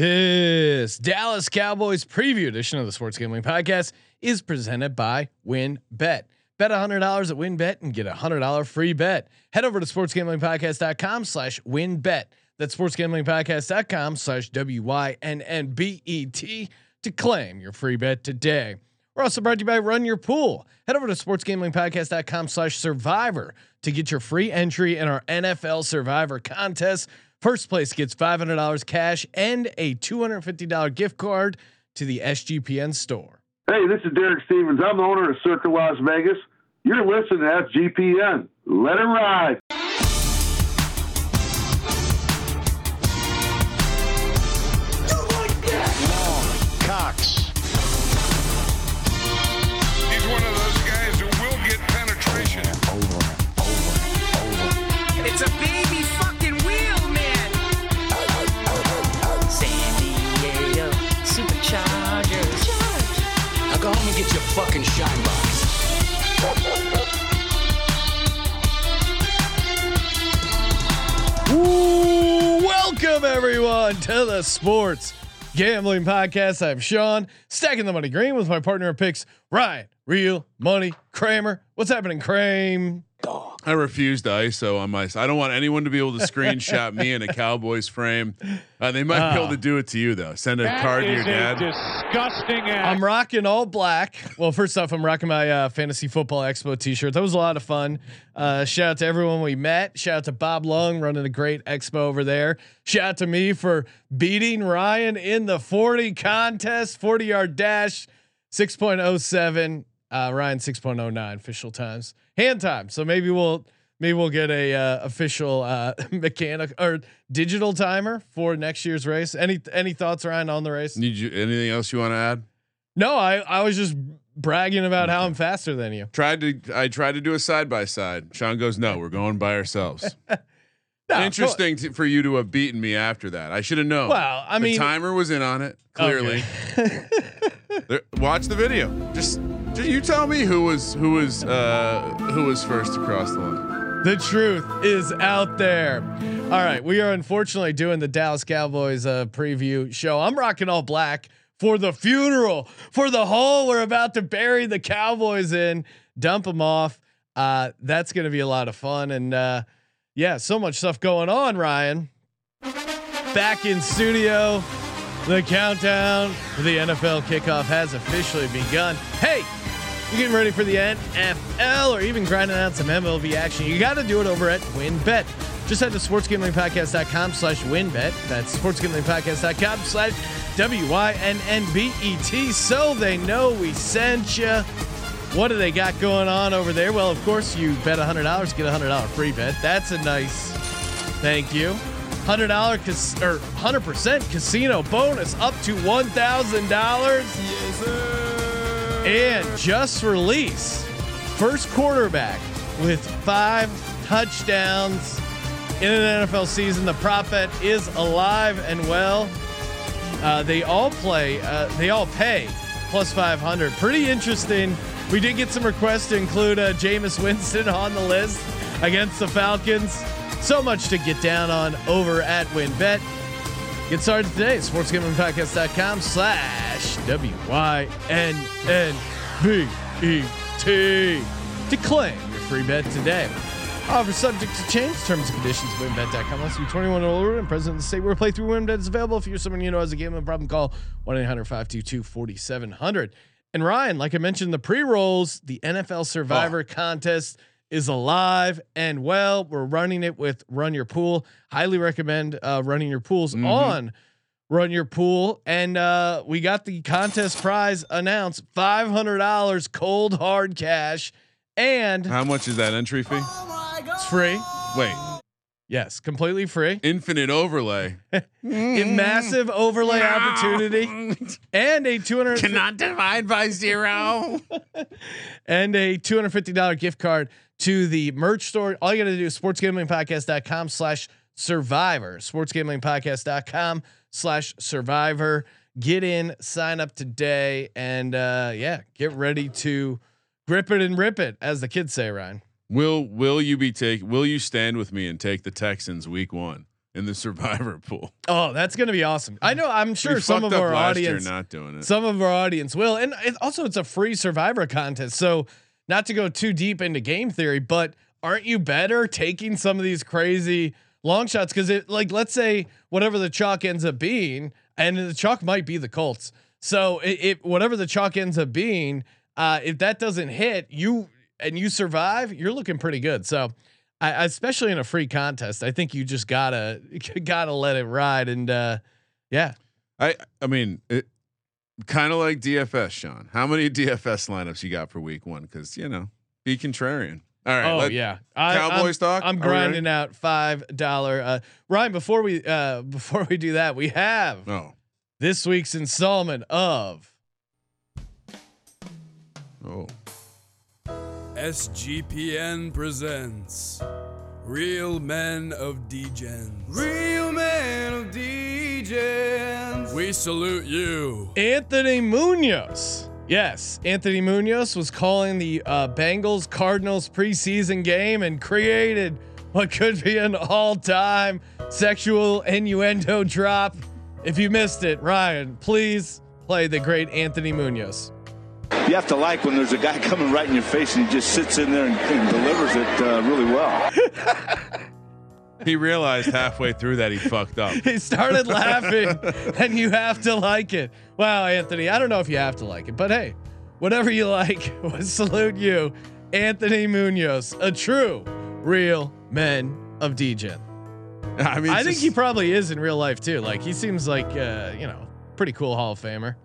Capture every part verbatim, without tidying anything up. This Dallas Cowboys preview edition of the Sports Gambling Podcast is presented by WynnBET. Bet one hundred dollars at WynnBET and get a one hundred dollars free bet. Head over to sportsgamblingpodcast.com slash WynnBET. That's sportsgamblingpodcast.com slash W Y N N B E T to claim your free bet today. We're also brought to you by Run Your Pool. Head over to sportsgamblingpodcast.com slash Survivor to get your free entry in our N F L Survivor contest. First place gets five hundred dollars cash and a two hundred fifty dollars gift card to the S G P N store. Hey, this is Derek Stevens. I'm the owner of Circa Las Vegas. You're listening to S G P N. Let it ride. Fucking shine box. Ooh, welcome everyone to the Sports Gambling Podcast. I'm Sean, stacking the money green with my partner of picks, Ryan, real money Kramer. What's happening, Kramer? Dog. I refuse to I S O on my. I don't want anyone to be able to screenshot me in a Cowboys frame. Uh, they might uh, be able to do it to you though. Send a card to your dad. Disgusting act. I'm rocking all black. Well, first off, I'm rocking my uh, Fantasy Football Expo T-shirt. That was a lot of fun. Uh, shout out to everyone we met. Shout out to Bob Lung running a great expo over there. Shout out to me for beating Ryan in the forty contest, forty yard dash, six point oh seven. Uh, Ryan six point oh nine official times. Hand time. So maybe we'll maybe we'll get a uh, official uh, mechanic or digital timer for next year's race. Any any thoughts, Ryan, on the race? Need you anything else you want to add? No, I, I was just bragging about okay. how I'm faster than you. Tried to I tried to do a side by side. Sean goes, no, we're going by ourselves. no, Interesting to, for you to have beaten me after that. I should have known. Well, I the mean, timer was in on it clearly. Okay. there, watch the video. Just. You tell me who was who was uh, who was first across the line. The truth is out there. All right, we are unfortunately doing the Dallas Cowboys uh, preview show. I'm rocking all black for the funeral, for the hole we're about to bury the Cowboys in, dump them off. Uh, that's going to be a lot of fun, and uh, yeah, so much stuff going on. Ryan, back in studio. The countdown to the N F L kickoff has officially begun. Hey. You're getting ready for the N F L or even grinding out some M L B action. You got to do it over at WynnBET. Just head to sportsgamblingpodcast.com slash WynnBET. That's sportsgamblingpodcast.com slash W Y N N B E T. So they know we sent you. What do they got going on over there? Well, of course, you bet one hundred dollars, get a one hundred dollars free bet. That's a nice thank you. one hundred dollars cas- or one hundred percent casino bonus up to one thousand dollars. Yes, sir. And just released first quarterback with five touchdowns in an N F L season. The prop bet is alive and well. Uh, they all play. Uh, they all pay plus five hundred. Pretty interesting. We did get some requests to include uh, Jameis Winston on the list against the Falcons. So much to get down on over at WynnBET. Get started today at sportsgamblingpodcast.com slash W Y N N B E T to claim your free bet today. Offer subject to change, terms and conditions at WynnBET dot com. Unless you're twenty-one or older and present in the state where playthrough WynnBET is available. If you're someone you know has a gambling problem, call one eight hundred five two two four seven zero zero. And Ryan, like I mentioned, the pre-rolls, the N F L Survivor oh. contest is alive and well. We're running it with Run Your Pool. Highly recommend uh, running your pools mm-hmm. on Run Your Pool. And uh, we got the contest prize announced: five hundred dollars cold hard cash. And how much is that entry fee? Oh my God. It's free. Wait. Yes, completely free. Infinite overlay. In massive overlay no. opportunity. And a two hundred cannot divide by zero. And a two hundred fifty dollars gift card to the merch store. All you got to do is sportsgamblingpodcast.com slash survivor. sportsgamblingpodcast.com slash survivor. Get in, sign up today, and uh, yeah, get ready to grip it and rip it, as the kids say, Ryan. Will will you be take? Will you stand with me and take the Texans week one? in the survivor pool. Oh, that's going to be awesome. I know. I'm sure we some of our audience, not doing it. Some of our audience will. And it also, it's a free survivor contest. So not to go too deep into game theory, but aren't you better taking some of these crazy long shots? Cause it like, let's say whatever the chalk ends up being, and the chalk might be the Colts. So it, it whatever the chalk ends up being, uh, if that doesn't hit you and you survive, you're looking pretty good. So I, especially in a free contest, I think you just gotta gotta let it ride, and uh, yeah. I I mean, it kind of like D F S, Sean. How many D F S lineups you got for week one? Because you know, be contrarian. All right. Oh yeah, Cowboys talk. I'm grinding out five dollar. Uh, Ryan, before we uh, before we do that, we have oh. this week's installment of oh. S G P N presents Real Men of D-Gens. Real Men of D-Gens. We salute you, Anthony Munoz. Yes, Anthony Munoz was calling the uh, Bengals Cardinals preseason game and created what could be an all-time sexual innuendo drop. If you missed it, Ryan, please play the great Anthony Munoz. You have to like when there's a guy coming right in your face and he just sits in there and, and delivers it uh, really well. He realized halfway through that he fucked up. He started laughing, and you have to like it. Wow, Anthony, I don't know if you have to like it, but hey, whatever you like, we'll salute you, Anthony Munoz, a true real man of D-Gen. I mean, I think he probably is in real life too. Like he seems like uh, you know, pretty cool Hall of Famer.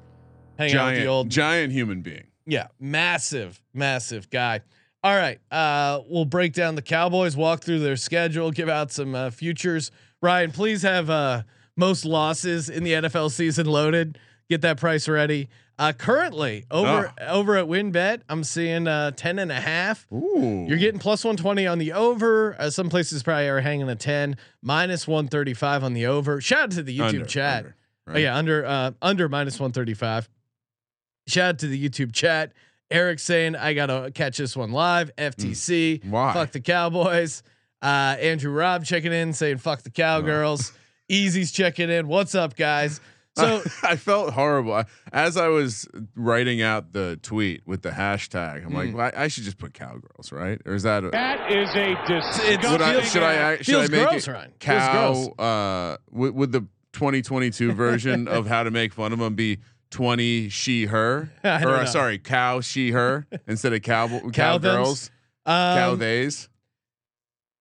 Hang giant, out with the old giant human being. Yeah. Massive, massive guy. All right. Uh, we'll break down the Cowboys, walk through their schedule, give out some uh, futures. Ryan, please have uh, most losses in the N F L season loaded. Get that price ready. Uh, currently over, oh. over at WynnBET, I'm seeing uh ten and a half. Ooh. You're getting plus one twenty on the over. Uh, some places probably are hanging a ten, minus one thirty-five on the over. Shout out to the YouTube under, chat. Under, right? Oh yeah. Under, uh, under minus one thirty-five. Shout out to the YouTube chat. Eric saying, I got to catch this one live. F T C. Why? Fuck the Cowboys. Uh, Andrew Robb checking in saying, fuck the Cowgirls. Oh. Easy's checking in. What's up, guys? So I, I felt horrible. As I was writing out the tweet with the hashtag, I'm mm-hmm. like, well, I, I should just put Cowgirls, right? Or is that a. That is a disgusting. Should I, should I, should I make gross, it Ryan. Cow? Uh, would, would the twenty twenty-two version of how to make fun of them be. twenty she her I or uh, sorry cow she her instead of cow cow, cow girls um, cow days.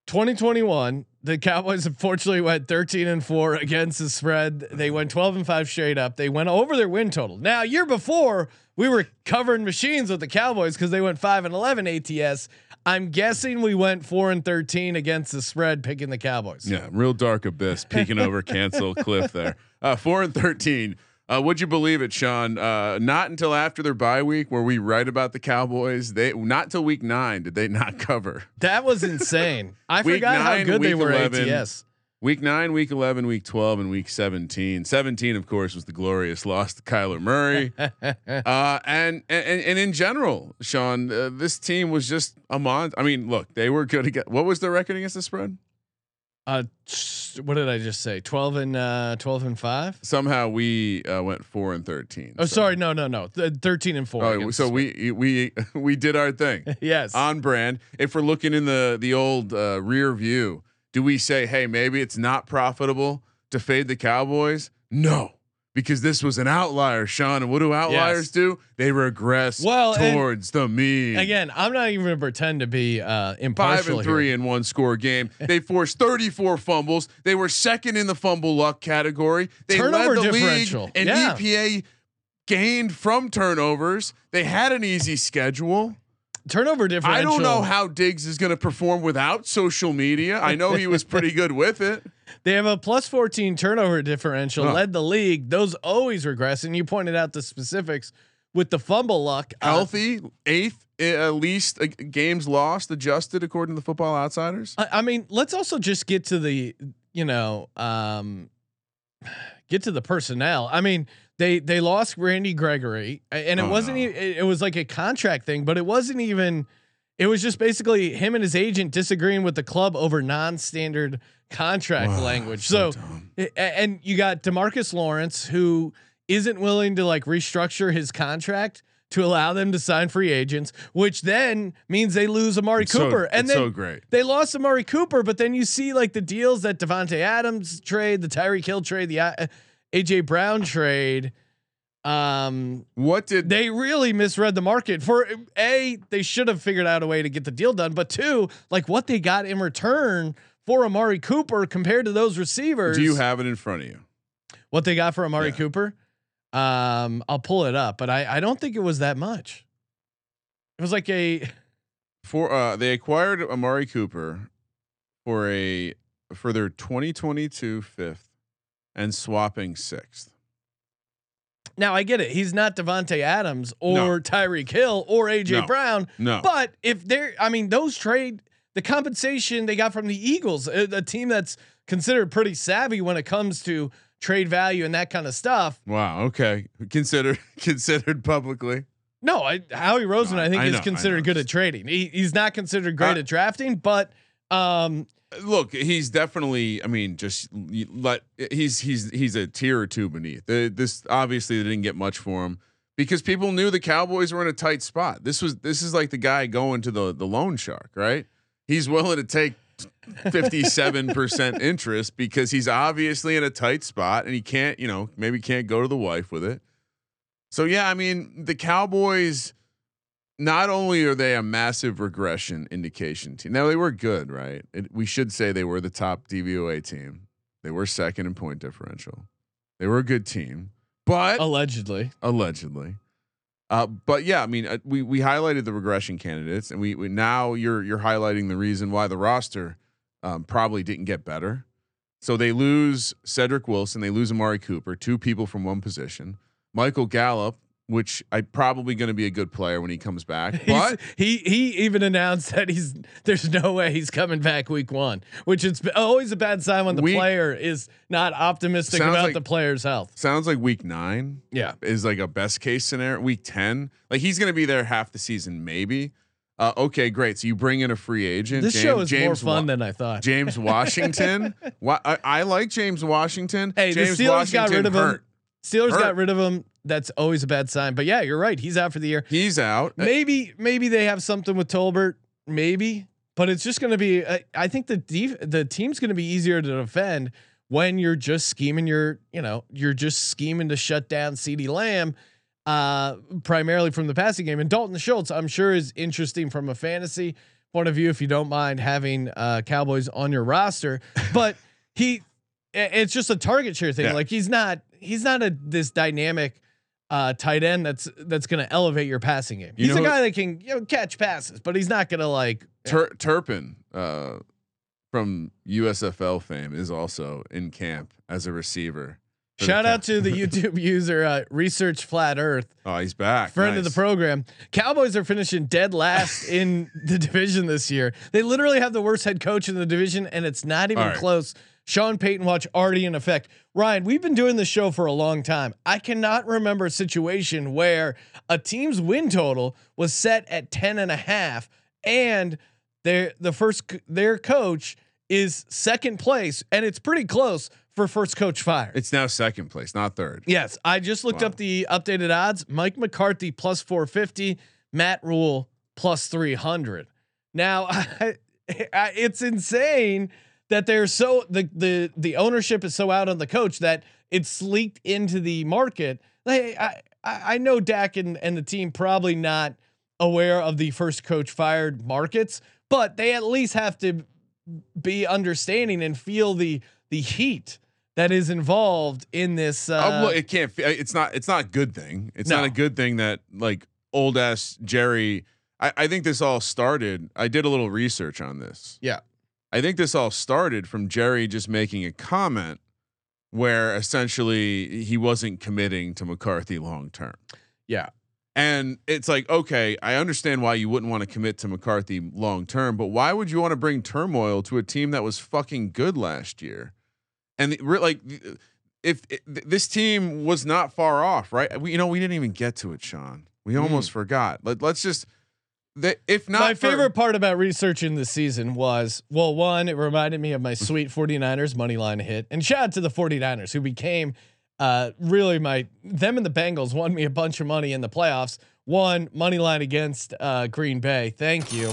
twenty twenty-one the Cowboys unfortunately went thirteen and four against the spread. They went twelve and five straight up. They went over their win total. Now year before we were covering machines with the Cowboys because they went five and eleven A T S. I'm guessing we went four and thirteen against the spread, picking the Cowboys. Yeah, real dark abyss peeking over cancel cliff there. Uh, four and thirteen. Uh, would you believe it, Sean? Uh, not until after their bye week where we write about the Cowboys. They not till week nine did they not cover. That was insane. I forgot nine, how good they were. eleven, A T S. Week nine, week eleven, week twelve, and week seventeen. Seventeen, of course, was the glorious loss to Kyler Murray. uh, and, and and in general, Sean, uh, this team was just a monster. I mean, look, they were good against. What was their record against the spread? Uh, what did I just say? Twelve and uh, twelve and five. Somehow we uh, went four and thirteen. Oh, so. sorry, no, no, no, Th- thirteen and four. Oh, so we we we did our thing. Yes, on brand. If we're looking in the the old uh, rear view, do we say, hey, maybe it's not profitable to fade the Cowboys? No, because this was an outlier, Sean. And what do outliers yes. do? They regress well, towards the mean. Again, I'm not even going to pretend to be uh, impartial. Five and three here. In one score game. They forced thirty-four fumbles. They were second in the fumble luck category. They Turnover led the differential. league, and yeah. E P A gained from turnovers. They had an easy schedule. Turnover differential. I don't know how Diggs is going to perform without social media. I know he was pretty good with it. They have a plus fourteen turnover differential, oh. led the league. Those always regress. And you pointed out the specifics with the fumble luck. Healthy uh, eighth, uh, least uh, games lost adjusted according to the Football Outsiders. I, I mean, let's also just get to the, you know, um, get to the personnel. I mean, they, they lost Randy Gregory and it oh, wasn't, no. e- it was like a contract thing, but it wasn't even, It was just basically him and his agent disagreeing with the club over non-standard contract wow, language. So, so and you got DeMarcus Lawrence, who isn't willing to like restructure his contract to allow them to sign free agents, which then means they lose Amari it's Cooper. So, and then so great. They lost Amari Cooper, but then you see like the deals that Devontae Adams trade, the Tyreek Hill trade, the uh, A J Brown trade. Um, what did they really misread the market for? A, they should have figured out a way to get the deal done, but two, like what they got in return for Amari Cooper compared to those receivers. Do you have it in front of you? What they got for Amari yeah. Cooper? Um, I'll pull it up, but I, I don't think it was that much. It was like a for uh, they acquired Amari Cooper for a for their twenty twenty-two fifth and swapping sixth. Now I get it. He's not Devontae Adams or no. Tyreek Hill or A J no. Brown. No. But if they're, I mean, those trade the compensation they got from the Eagles, a, a team that's considered pretty savvy when it comes to trade value and that kind of stuff. Wow. Okay. Considered considered publicly. No, I, Howie Roseman, no, I think I is know, considered good at trading. He, he's not considered great uh, at drafting, but um, look, he's definitely. I mean, just let he's he's he's a tier or two beneath. Uh, this obviously they didn't get much for him because people knew the Cowboys were in a tight spot. This was this is like the guy going to the the loan shark, right? He's willing to take fifty-seven percent interest because he's obviously in a tight spot and he can't, you know, maybe can't go to the wife with it. So yeah, I mean, the Cowboys. Not only are they a massive regression indication team. Now they were good, right? It, we should say they were the top D V O A team. They were second in point differential. They were a good team, but allegedly, allegedly. Uh, but yeah, I mean, uh, we we highlighted the regression candidates, and we, we now you're you're highlighting the reason why the roster um, probably didn't get better. So they lose Cedric Wilson, they lose Amari Cooper, two people from one position. Michael Gallup, which I probably going to be a good player when he comes back. But he's, he he even announced that he's there's no way he's coming back week one, which it's always a bad sign when the week, player is not optimistic about like, the player's health. Sounds like week nine, yeah, is like a best case scenario. Week ten, like he's going to be there half the season, maybe. Uh, okay, great. So you bring in a free agent. This James, show is James more fun Wa- than I thought. James Washington. Wa- I, I like James Washington. Hey, James the Steelers Washington got rid of him. Hurt. Steelers hurt. got rid of him. That's always a bad sign, but yeah, you're right. He's out for the year. He's out. Maybe, maybe they have something with Tolbert, maybe, but it's just going to be. Uh, I think the def- the team's going to be easier to defend when you're just scheming your, you know, you're just scheming to shut down CeeDee Lamb, uh, primarily from the passing game. And Dalton Schultz, I'm sure, is interesting from a fantasy point of view if you don't mind having uh, Cowboys on your roster, but he, it's just a target share thing. Yeah. Like he's not, he's not a this dynamic. Uh, tight end that's that's going to elevate your passing game. You he's a guy that can you know, catch passes, but he's not going to like Tur- Turpin uh, from U S F L fame is also in camp as a receiver. Shout out to the YouTube user uh, Research Flat Earth. Oh, he's back. Friend nice. of the program. Cowboys are finishing dead last in the division this year. They literally have the worst head coach in the division, and it's not even right. close. Sean Payton watch already in effect. Ryan, we've been doing this show for a long time. I cannot remember a situation where a team's win total was set at ten and a half and their the first their coach is second place and it's pretty close for first coach fire. It's now second place, not third. Yes, I just looked wow. up the updated odds. Mike McCarthy plus four fifty, Matt Rule plus three hundred. Now, I, I, it's insane that they're so the the the ownership is so out on the coach that it's leaked into the market. Like, I I know Dak and, and the team probably not aware of the first coach fired markets, but they at least have to be understanding and feel the the heat that is involved in this. Uh, oh, well, it can't. It's not. It's not a good thing. It's no. not a good thing that like old ass Jerry. I, I think this all started. I did a little research on this. Yeah. I think this all started from Jerry just making a comment where essentially he wasn't committing to McCarthy long term. Yeah. And it's like, okay, I understand why you wouldn't want to commit to McCarthy long term, but why would you want to bring turmoil to a team that was fucking good last year? And the, like if it, this team was not far off, right? We, you know, we didn't even get to it, Sean. We almost mm. forgot. Let, let's just the, if not, my favorite for, part about researching the season was, well, one, it reminded me of my sweet forty-niners money line hit, and shout out to the forty-niners who became uh, really my, them and the Bengals won me a bunch of money in the playoffs. One money line against uh, Green Bay. Thank you.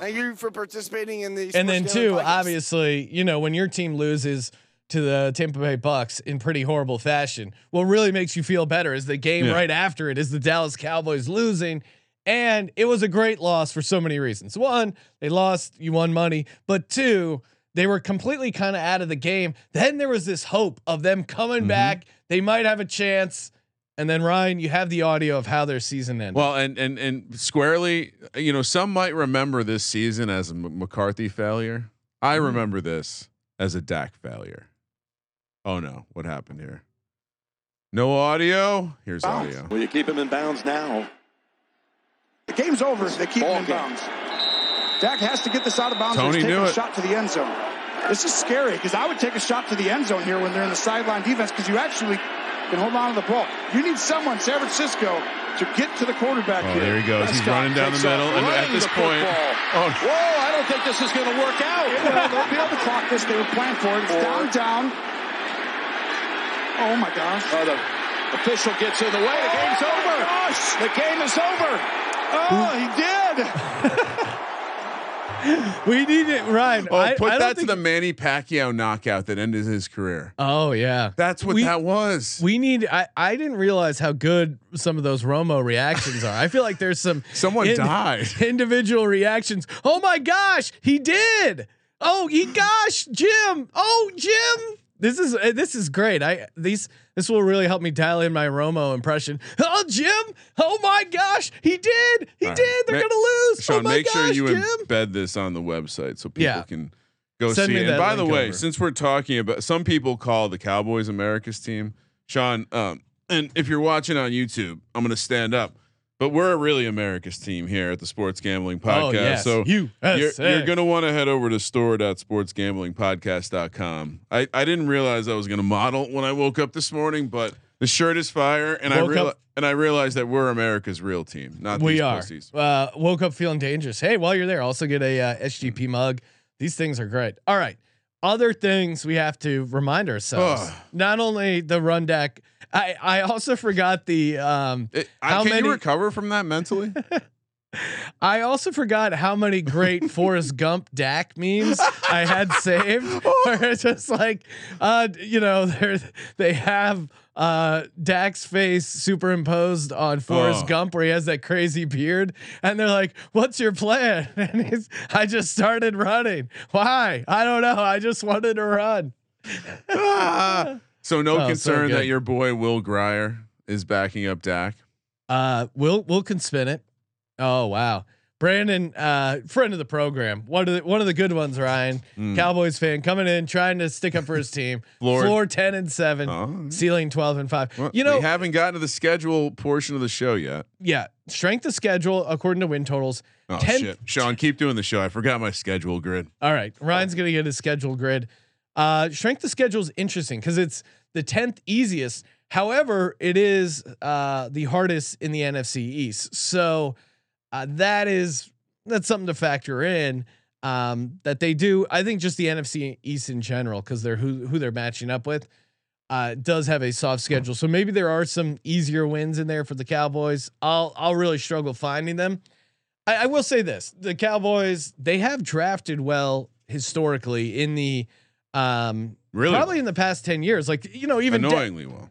Thank you for participating in the. And then two, podcast. Obviously, you know, when your team loses to the Tampa Bay Bucks in pretty horrible fashion, what really makes you feel better is the game yeah. right after it is the Dallas Cowboys losing. And it was a great loss for so many reasons. One, they lost, you won money, but two, they were completely kind of out of the game. Then there was this hope of them coming mm-hmm. back. They might have a chance. And then Ryan, you have the audio of how their season ended. Well, and and and squarely, you know, some might remember this season as a McCarthy failure. I mm-hmm. remember this as a Dak failure. Oh no, what happened here? No audio. Here's bounce. Audio. Will you keep him in bounds now? The game's over if they keep Ball him in game. bounds. Dak has to get this out of bounds. Tony knew it. A shot to the end zone. This is scary because I would take a shot to the end zone here when they're in the sideline defense because you actually can hold on to the ball. You need someone, San Francisco, to get to the quarterback. Oh, here. There he goes. Prescott He's running down the middle, and at this point, oh. whoa! I don't think this is going to work out. Well, they'll be able to clock this. They were planned for it. It's down, down. Oh my gosh! Oh, the official gets in the way. The game's over. Oh, gosh. The game is over. Oh, he did. We need it, Ryan. Oh, I, put I that to the Manny Pacquiao knockout that ended his career. Oh yeah, that's what we, that was. We need. I I didn't realize how good some of those Romo reactions are. I feel like there's some someone in, died individual reactions. Oh my gosh, he did. Oh he gosh, Jim. Oh Jim. This is uh, this is great. I these this will really help me dial in my Romo impression. Oh Jim! Oh my gosh! He did! He All did! Right. They're Ma- gonna lose! Sean, oh my make gosh, sure you Jim. embed this on the website so people yeah. can go Send see it. And by the way, over. since we're talking about, some people call the Cowboys America's team, Sean. Um, and if you're watching on YouTube, I'm gonna stand up. But we're really America's team here at the Sports Gambling Podcast. Oh, yes. So U S A. you're, you're going to want to head over to store dot sports gambling podcast dot com. I, I didn't realize I was going to model when I woke up this morning, but the shirt is fire. And woke I realized, and I realized that we're America's real team. Not we these are pussies. Uh, woke up feeling dangerous. Hey, while you're there, also get a uh, S G P mug. These things are great. All right. Other things we have to remind ourselves, oh. not only the run deck, I, I also forgot the um it, how can many, you recover from that mentally? I also forgot how many great Forrest Gump Dak memes I had saved. Where it's just like uh you know, they have uh Dak's face superimposed on Forrest oh. Gump where he has that crazy beard and they're like, what's your plan? And he's I just started running. Why? I don't know. I just wanted to run. ah. So no oh, concern so that your boy Will Grier is backing up Dak. Uh, Will Will can spin it. Oh wow, Brandon, uh, friend of the program, one of the one of the good ones. Ryan, mm. Cowboys fan, coming in trying to stick up for his team. Floor, Floor ten and seven, oh. ceiling twelve and five. Well, you know, we haven't gotten to the schedule portion of the show yet. Yeah, strength of schedule according to win totals. Oh ten, shit, Sean, keep doing the show. I forgot my schedule grid. All right, Ryan's oh. gonna get his schedule grid. Uh, strength the schedule is interesting because it's the tenth easiest. However, it is uh, the hardest in the N F C East. So uh, that is that's something to factor in um, that they do. I think just the N F C East in general because they're who who they're matching up with uh, does have a soft schedule. So maybe there are some easier wins in there for the Cowboys. I'll I'll really struggle finding them. I, I will say this: the Cowboys, they have drafted well historically in the. Um, really? Probably in the past ten years, like, you know, even annoyingly de- well,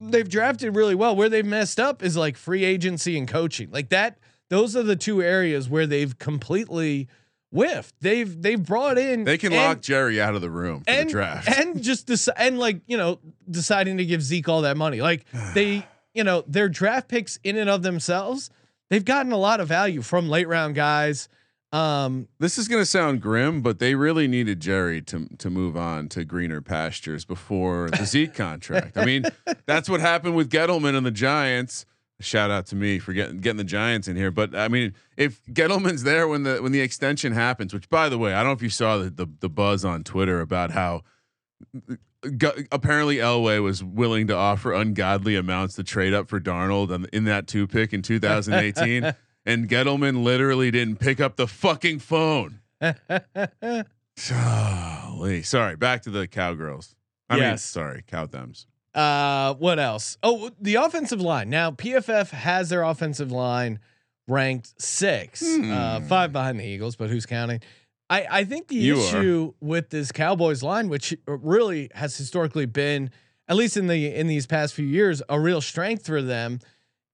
they've drafted really well. Where they've messed up is like free agency and coaching like that. Those are the two areas where they've completely whiffed. They've, they've brought in, they can and, lock Jerry out of the room for and, the draft and just this, deci- and like, you know, deciding to give Zeke all that money. Like they, you know, their draft picks in and of themselves, they've gotten a lot of value from late round guys. Um, this is going to sound grim, but they really needed Jerry to to move on to greener pastures before the Zeke contract. I mean, that's what happened with Gettleman and the Giants. Shout out to me for getting getting the Giants in here. But I mean, if Gettleman's there when the when the extension happens, which by the way, I don't know if you saw the the, the buzz on Twitter about how g- apparently Elway was willing to offer ungodly amounts to trade up for Darnold on, in that two pick in two thousand eighteen. and Gettleman literally didn't pick up the fucking phone. Sorry. Back to the Cowgirls. I yes. mean, sorry, cow thumbs. Uh, what else? Oh, the offensive line. Now P F F has their offensive line ranked six, hmm. uh, five behind the Eagles, but who's counting? I, I think the you issue are. with this Cowboys line, which really has historically been, at least in the in these past few years, a real strength for them,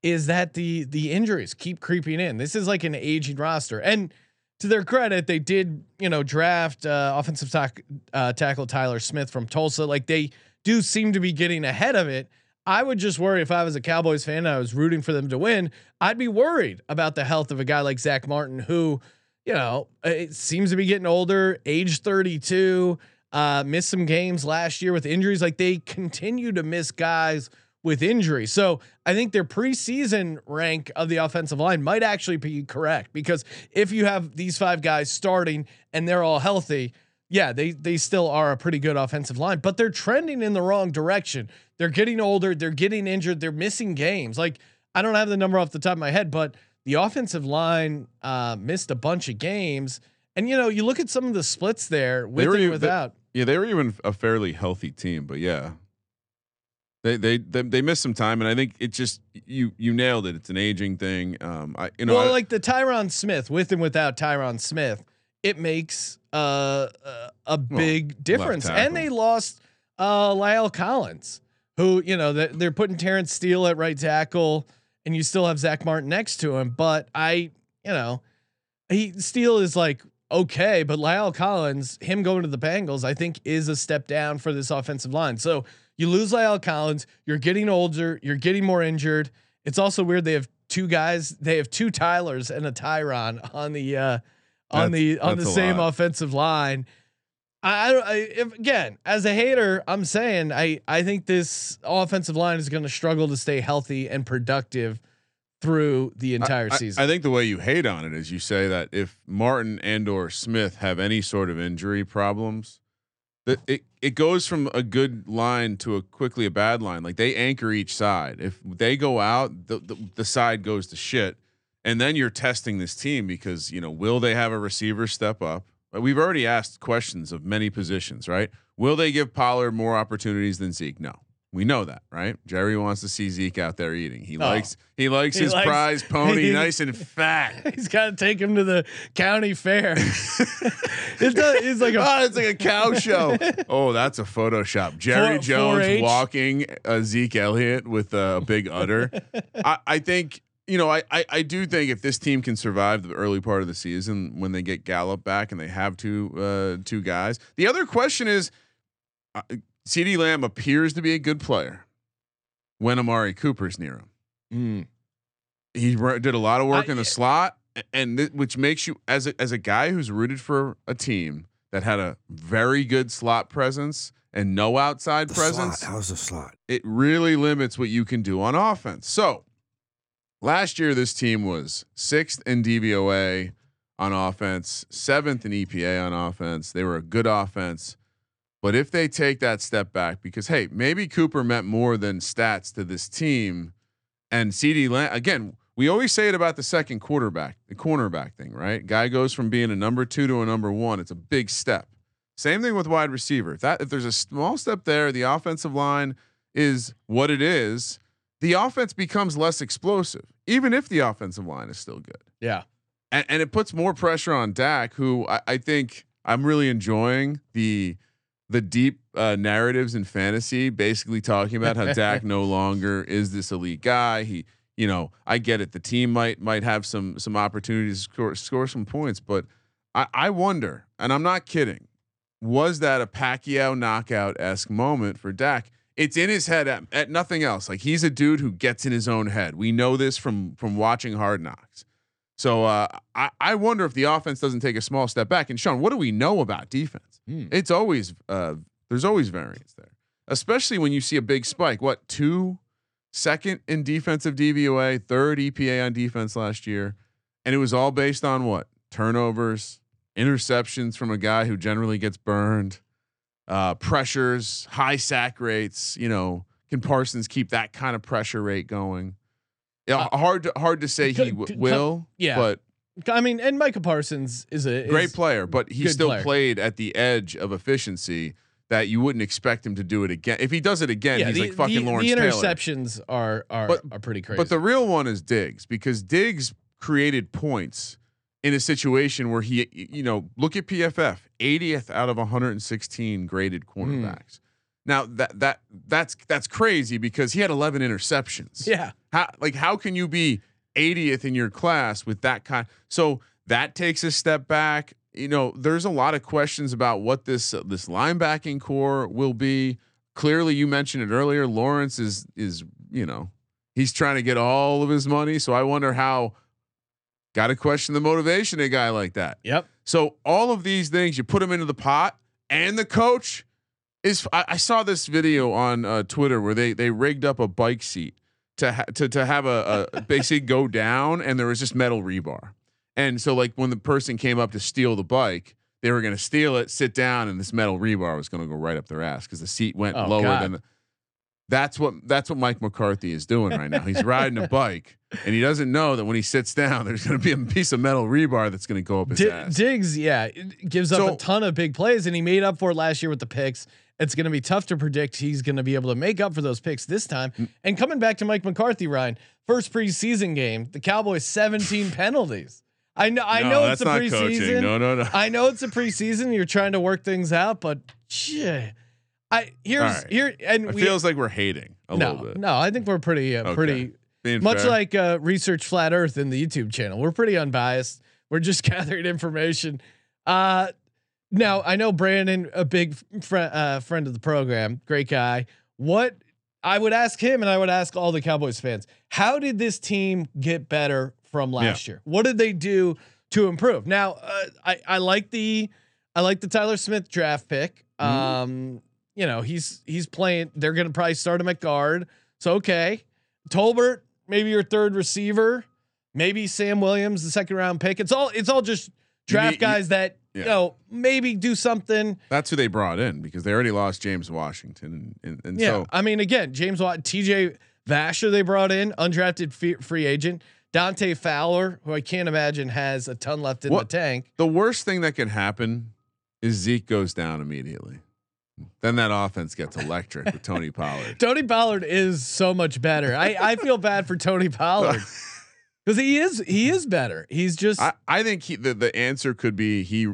is that the the injuries keep creeping in. This is like an aging roster, and to their credit, they did you know draft uh, offensive tack, uh, tackle Tyler Smith from Tulsa. Like they do seem to be getting ahead of it. I would just worry if I was a Cowboys fan and I was rooting for them to win. I'd be worried about the health of a guy like Zach Martin, who, you know, it seems to be getting older, age thirty-two, uh, missed some games last year with injuries. Like they continue to miss guys with injuries. So I think their preseason rank of the offensive line might actually be correct, because if you have these five guys starting and they're all healthy, yeah, they they still are a pretty good offensive line, but they're trending in the wrong direction. They're getting older, they're getting injured, they're missing games. Like I don't have the number off the top of my head, but the offensive line uh, missed a bunch of games, and you know you look at some of the splits there with and without. They, yeah, they were even a fairly healthy team, but yeah, they they they, they missed some time, and I think it just you you nailed it. It's an aging thing. Um, I you know well I, like the Tyron Smith with and without Tyron Smith. It makes uh, uh, a big well, difference, and they lost uh, La'el Collins, who you know they're, they're putting Terrence Steele at right tackle, and you still have Zach Martin next to him. But I, you know, he Steele is like okay, but La'el Collins, him going to the Bengals, I think is a step down for this offensive line. So you lose La'el Collins, you're getting older, you're getting more injured. It's also weird they have two guys, they have two Tylers and a Tyron on the. Uh, on that's, the on the same lot. offensive line. I, I if, again, as a hater, I'm saying I I think this offensive line is going to struggle to stay healthy and productive through the entire I, season. I, I think the way you hate on it is you say that if Martin and or Smith have any sort of injury problems, that it it goes from a good line to a quickly a bad line. Like they anchor each side. If they go out, the the, the side goes to shit. And then you're testing this team because, you know, will they have a receiver step up? We've already asked questions of many positions, right? Will they give Pollard more opportunities than Zeke? No, we know that, right? Jerry wants to see Zeke out there eating. He oh. likes, he likes he his likes, prize pony, he, nice and fat. He's got to take him to the county fair. it's, not, it's like a, oh, it's like a cow show. Oh, that's a Photoshop. Jerry four, Jones four walking uh, Zeke Elliott with a big udder. I, I think. You know, I, I I do think if this team can survive the early part of the season when they get Gallup back and they have two uh, two guys. The other question is, uh, CeeDee Lamb appears to be a good player when Amari Cooper's near him. Mm. He re- did a lot of work I, in the slot, and th- which makes you as a, as a guy who's rooted for a team that had a very good slot presence and no outside presence. Slot, how's the slot? It really limits what you can do on offense. So. Last year, this team was sixth in D V O A on offense, seventh in E P A on offense. They were a good offense, but if they take that step back, because hey, maybe Cooper meant more than stats to this team, and CeeDee Lamb again, we always say it about the second quarterback, the cornerback thing, right? Guy goes from being a number two to a number one. It's a big step. Same thing with wide receiver. If that if there's a small step there, the offensive line is what it is. The offense becomes less explosive, even if the offensive line is still good. Yeah. And, and it puts more pressure on Dak, who I, I think I'm really enjoying the, the deep uh, narratives in fantasy, basically talking about how Dak no longer is this elite guy. He, you know, I get it. The team might, might have some, some opportunities to score, score some points, but I, I wonder, and I'm not kidding. Was that a Pacquiao knockout-esque moment for Dak? It's in his head at, at nothing else. Like he's a dude who gets in his own head. We know this from, from watching Hard Knocks. So uh, I, I wonder if the offense doesn't take a small step back. And Sean, what do we know about defense? Mm. It's always, uh, there's always variance there, especially when you see a big spike. What, two second in defensive D V O A, third E P A on defense last year. And it was all based on what? Turnovers, interceptions from a guy who generally gets burned. Uh, pressures, high sack rates, you know, can Parsons keep that kind of pressure rate going? Yeah, uh, hard to, hard to say he w will. Yeah, but I mean, and Micah Parsons is a is great player, but he still player. played at the edge of efficiency that you wouldn't expect him to do it again. If he does it again, yeah, he's the, like fucking the, Lawrence Taylor. The interceptions Taylor. are are but, are pretty crazy. But the real one is Diggs, because Diggs created points in a situation where he, you know, look at P F F, eightieth out of one hundred sixteen graded cornerbacks. Mm. Now that that that's that's crazy because he had eleven interceptions. Yeah. How like how can you be eightieth in your class with that kind? So that takes a step back. You know, there's a lot of questions about what this uh, this linebacking core will be. Clearly, you mentioned it earlier. Lawrence is is you know he's trying to get all of his money. So I wonder how. Got to question the motivation of a guy like that. Yep. So all of these things, you put them into the pot, and the coach is. I, I saw this video on uh, Twitter where they they rigged up a bike seat to ha to to have a, a basically go down, and there was just metal rebar. And so like when the person came up to steal the bike, they were going to steal it, sit down, and this metal rebar was going to go right up their ass because the seat went oh, lower God. than. The, That's what that's what Mike McCarthy is doing right now. He's riding a bike, and he doesn't know that when he sits down, there's going to be a piece of metal rebar that's going to go up his D ass. Diggs, yeah, gives up so, a ton of big plays, and he made up for it last year with the picks. It's going to be tough to predict he's going to be able to make up for those picks this time. And coming back to Mike McCarthy, Ryan, first preseason game, the Cowboys seventeen penalties. I know, I no, know it's a preseason. No, no, no. I know it's a preseason. You're trying to work things out, but shit. I here's right. here and it we, feels like we're hating a no, little bit. No, I think we're pretty uh, okay. pretty Being much fair. like uh, Research Flat Earth in the YouTube channel. We're pretty unbiased. We're just gathering information. Uh, now I know Brandon, a big fr uh, friend of the program, great guy. What I would ask him, and I would ask all the Cowboys fans: how did this team get better from last yeah. year? What did they do to improve? Now uh, I I like the I like the Tyler Smith draft pick. Um, mm. You know, he's he's playing. They're gonna probably start him at guard. So okay, Tolbert, maybe your third receiver, maybe Sam Williams, the second round pick. It's all it's all just draft you, guys you, that yeah. you know maybe do something. That's who they brought in because they already lost James Washington, and, and, and yeah, so I mean again, James Watt, T J Vasher they brought in, undrafted free agent. Dante Fowler, who I can't imagine has a ton left in what, the tank. The worst thing that can happen is Zeke goes down immediately. Then that offense gets electric with Tony Pollard. Tony Pollard is so much better. I, I feel bad for Tony Pollard because he is he is better. He's just. I, I think he, the the answer could be he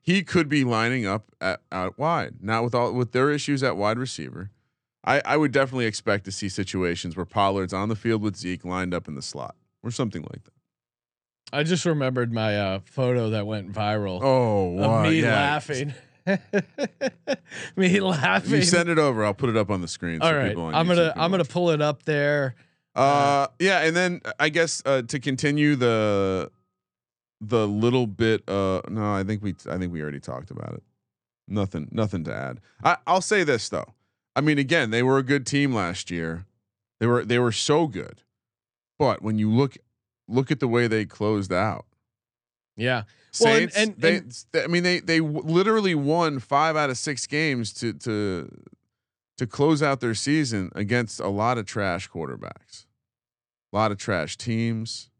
he could be lining up at, out wide. Not with all with their issues at wide receiver. I I would definitely expect to see situations where Pollard's on the field with Zeke lined up in the slot or something like that. I just remembered my uh, photo that went viral. Oh, wow, of me yeah. laughing. Me laughing. You send it over. I'll put it up on the screen. All so right. I'm gonna I'm watch. gonna pull it up there. Uh, uh, yeah, and then I guess uh, to continue the the little bit. Uh, no, I think we I think we already talked about it. Nothing nothing to add. I, I'll say this though. I mean, again, they were a good team last year. They were they were so good, but when you look look at the way they closed out. Yeah. Saints, well, and, and, they, and I mean, they they literally won five out of six games to to to close out their season against a lot of trash quarterbacks, a lot of trash teams.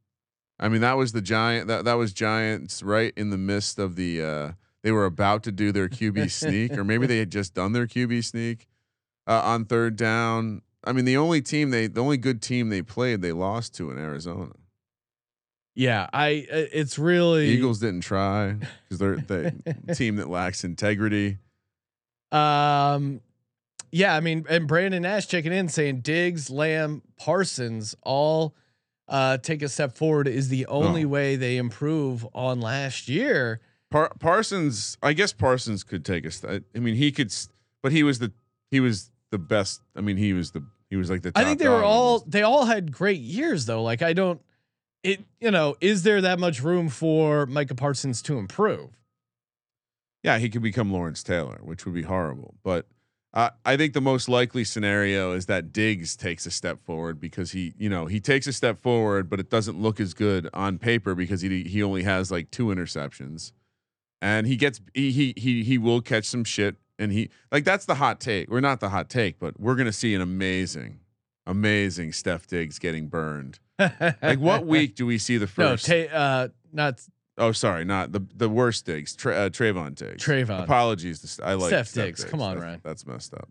I mean, that was the Giant. That that was Giants right in the midst of the. Uh, they were about to do their Q B sneak, or maybe they had just done their Q B sneak uh, on third down. I mean, the only team they the only good team they played, they lost to in Arizona. Yeah, I. It's really Eagles didn't try because they're the team that lacks integrity. Um, yeah, I mean, and Brandon Nash checking in saying Diggs, Lamb, Parsons all uh, take a step forward is the only oh. way they improve on last year. Par Parsons, I guess Parsons could take a step. I mean, he could, but he was the he was the best. I mean, he was the he was like the. Top I think they were all they all had great years though. Like I don't. It you know is there that much room for Micah Parsons to improve? Yeah, he could become Lawrence Taylor, which would be horrible. But uh, I think the most likely scenario is that Diggs takes a step forward because he you know he takes a step forward, but it doesn't look as good on paper because he he only has like two interceptions, and he gets he he he, he will catch some shit, and he like that's the hot take. We're not the hot take, but we're gonna see an amazing Amazing Steph Diggs getting burned. Like what week do we see the first? No, ta- uh, not. Oh, sorry, not the the worst Diggs. Tra- uh, Trayvon Diggs. Trayvon. Apologies. To st- I like Steph, Steph Diggs. Diggs. Come on, that's, Ryan. That's messed up.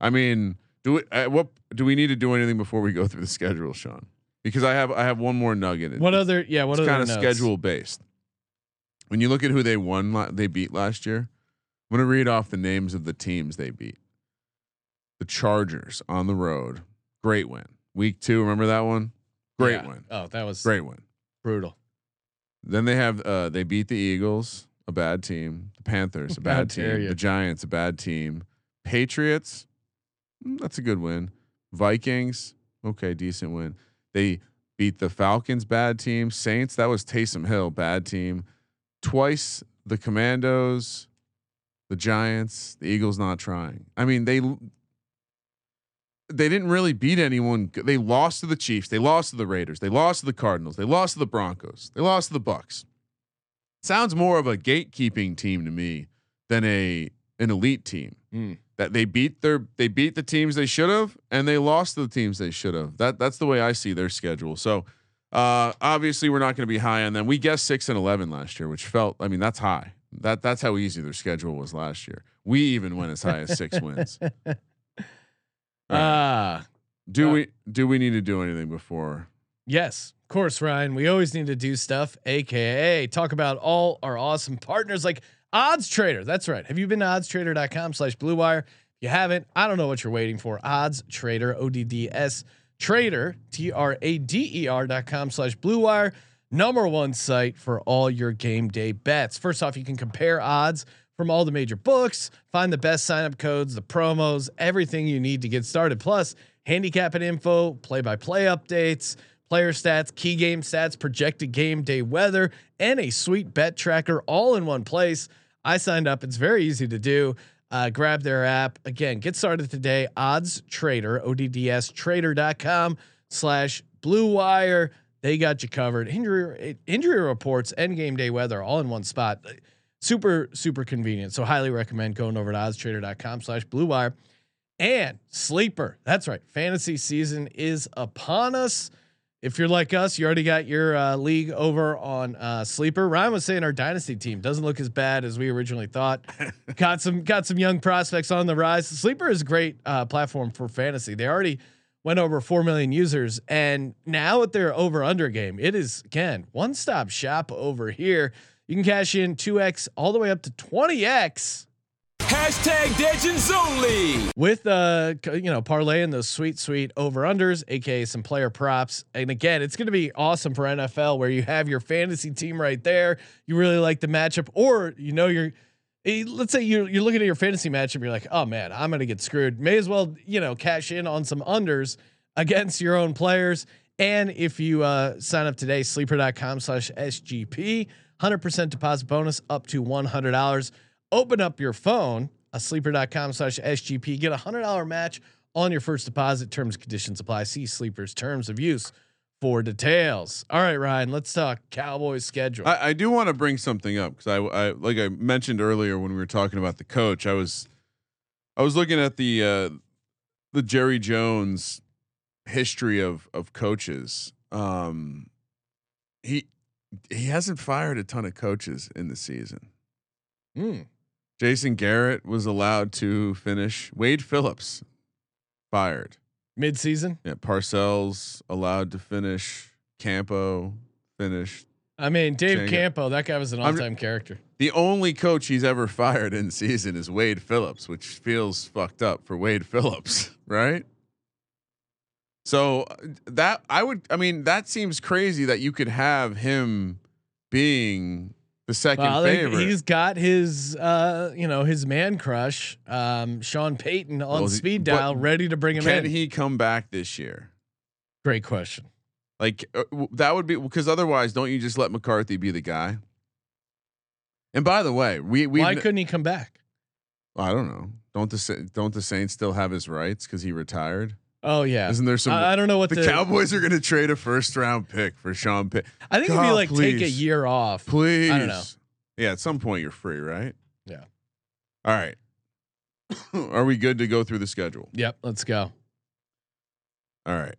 I mean, do we, uh, what do we need to do anything before we go through the schedule, Sean? Because I have I have one more nugget. What it's, other? Yeah. What it's other? Kind of schedule based. When you look at who they won, la- they beat last year. I'm gonna read off the names of the teams they beat. The Chargers on the road. Great win. Week two, remember that one? Great yeah. win. Oh, that was great win. Brutal. Then they have uh, they beat the Eagles, a bad team. The Panthers, a bad team. You. The Giants, a bad team. Patriots, that's a good win. Vikings, okay, decent win. They beat the Falcons, bad team. Saints, that was Taysom Hill, bad team. Twice the Commandos, the Giants, the Eagles, not trying. I mean they. They didn't really beat anyone. They lost to the Chiefs. They lost to the Raiders. They lost to the Cardinals. They lost to the Broncos. They lost to the Bucks. Sounds more of a gatekeeping team to me than a an elite team. Mm. That they beat their they beat the teams they should have, and they lost to the teams they should have. That that's the way I see their schedule. So uh, obviously we're not going to be high on them. We guessed six and eleven last year, which felt I mean that's high. That that's how easy their schedule was last year. We even went as high as six wins. Ah, right. uh, do uh, we do we need to do anything before? Yes, of course, Ryan. We always need to do stuff, aka talk about all our awesome partners like Odds Trader. That's right. Have you been to odds trader dot com slash blue wire? You haven't? I don't know what you're waiting for. Odds Trader, O D D S Trader, T R A D E R dot com slash blue wire. Number one site for all your game day bets. First off, you can compare odds from all the major books, find the best sign-up codes, the promos, everything you need to get started. Plus handicapping info, play-by-play updates, player stats, key game stats, projected game day weather, and a sweet bet tracker all in one place. I signed up. It's very easy to do. Uh, grab their app. Again, get started today. Odds Trader, O D D S trader dot com slash blue wire. They got you covered. Injury, injury reports and game day weather all in one spot. Super, super convenient. So highly recommend going over to oddstrader.com slash blue wire and Sleeper. That's right. Fantasy season is upon us. If you're like us, you already got your uh, league over on uh, Sleeper. Ryan was saying our dynasty team doesn't look as bad as we originally thought. got some, got some young prospects on the rise. Sleeper is a great uh, platform for fantasy. They already went over four million users. And now at their over under game, it is again, one stop shop over here. You can cash in two X all the way up to twenty X. Hashtag Legends only. With uh, you know, parlaying those sweet, sweet over unders, aka some player props. And again, it's going to be awesome for N F L where you have your fantasy team right there. You really like the matchup, or you know you're. Let's say you you're looking at your fantasy matchup, you're like, oh man, I'm going to get screwed. May as well you know cash in on some unders against your own players. And if you uh, sign up today, sleeper.com slash S G P. one hundred percent deposit bonus up to one hundred dollars. Open up your phone, a sleeper.com slash S G P. Get a one hundred dollars match on your first deposit. Terms and conditions apply. See Sleeper's terms of use for details. All right, Ryan, let's talk Cowboys schedule. I, I do want to bring something up because I, I, like I mentioned earlier when we were talking about the coach, I was, I was looking at the, uh, the Jerry Jones history of, of coaches. Um, he, He hasn't fired a ton of coaches in the season. Mm. Jason Garrett was allowed to finish. Wade Phillips fired mid-season. Yeah, Parcells allowed to finish. Campo finished. I mean, Dave Jenga. Campo, that guy was an all-time I'm, character. The only coach he's ever fired in season is Wade Phillips, which feels fucked up for Wade Phillips, right? So that I would, I mean, that seems crazy that you could have him being the second well, favorite. He's got his, uh, you know, his man crush, um, Sean Payton on well, speed dial, ready to bring him can in. Can he come back this year? Great question. Like uh, w- that would be because otherwise, don't you just let McCarthy be the guy? And by the way, we we why couldn't he come back? I don't know. Don't the don't the Saints still have his rights because he retired? Oh yeah, isn't there some? I, I don't know what the, the Cowboys are going to trade a first round pick for Sean Pitt. I think God, it'd be like please. Take a year off, please. I don't know. Yeah, at some point you're free, right? Yeah. All right. Are we good to go through the schedule? Yep. Let's go. All right.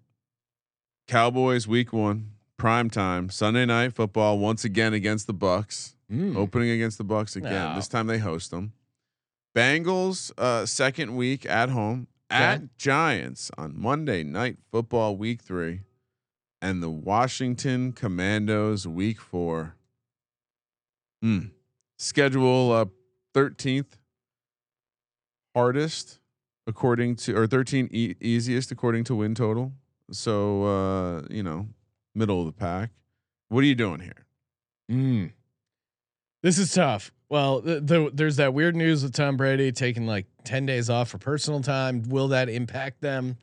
Cowboys week one, prime time, Sunday night football once again against the Bucks. Mm. Opening against the Bucks again. No. This time they host them. Bengals uh, second week at home at yeah. Giants on Monday night football week three, and the Washington Commandos week four. Mm. Schedule uh, thirteenth hardest according to, or thirteen e- easiest according to win total. So uh, you know, middle of the pack. What are you doing here? Mm. This is tough. Well, the, the, there's that weird news with Tom Brady taking like ten days off for personal time. Will that impact them?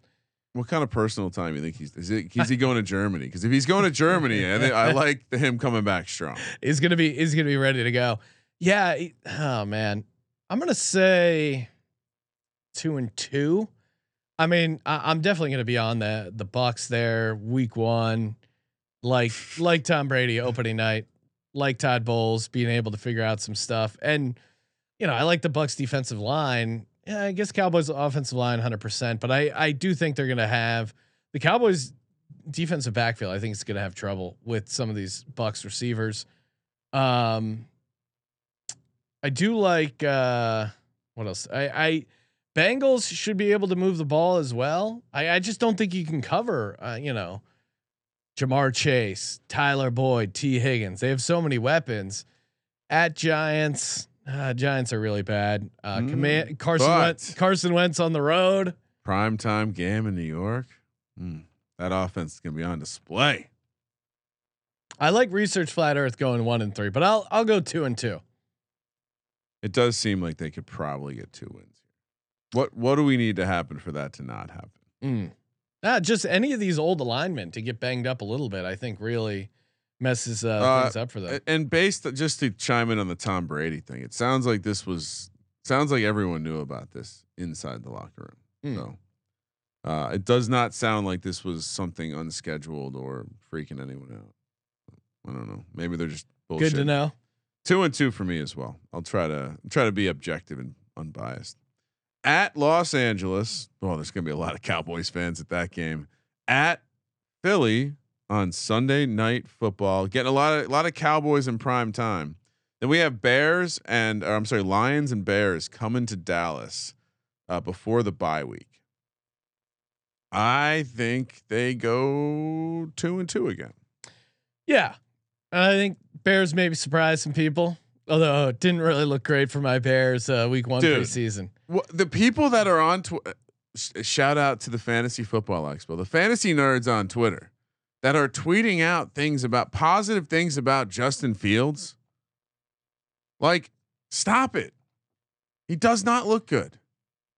What kind of personal time you think he's? Is, it, is he going to Germany? Because if he's going to Germany, I, think, I like him coming back strong. He's gonna be. He's gonna be ready to go. Yeah. He, oh man, I'm gonna say two and two. I mean, I, I'm definitely gonna be on the the Bucks there week one, like like Tom Brady opening night. Like Todd Bowles being able to figure out some stuff. And, you know, I like the Bucks defensive line. Yeah, I guess Cowboys offensive line one hundred percent, but I, I do think they're going to have the Cowboys defensive backfield. I think it's going to have trouble with some of these Bucks receivers. Um, I do like, uh, what else? I, I Bengals should be able to move the ball as well. I, I just don't think you can cover, uh, you know, Jamar Chase, Tyler Boyd, T Higgins. They have so many weapons at Giants. Uh, Giants are really bad. Uh, mm, command Carson Wentz, Carson Wentz on the road. Primetime game in New York. Mm, that offense is going to be on display. I like Research Flat Earth going one and three, but I'll, I'll go two and two. It does seem like they could probably get two wins. What, what do we need to happen for that to not happen? Mm. Not just any of these old alignment to get banged up a little bit. I think really messes uh, uh, things up for them. And based just to chime in on the Tom Brady thing, it sounds like this was sounds like everyone knew about this inside the locker room. Mm. So uh, it does not sound like this was something unscheduled or freaking anyone out. I don't know. Maybe they're just bullshit. Good to know. Two and two for me as well. I'll try to try to be objective and unbiased. At Los Angeles, well, there's going to be a lot of Cowboys fans at that game. At Philly on Sunday night football, getting a lot of a lot of Cowboys in prime time. Then we have Bears and, or I'm sorry, Lions and Bears coming to Dallas uh, before the bye week. I think they go two and two again. Yeah, I think Bears maybe surprise some people. Although it didn't really look great for my Bears uh, week one preseason. Well, the people that are on Twitter, sh- shout out to the Fantasy Football Expo, the fantasy nerds on Twitter that are tweeting out things about positive things about Justin Fields. Like, stop it. He does not look good.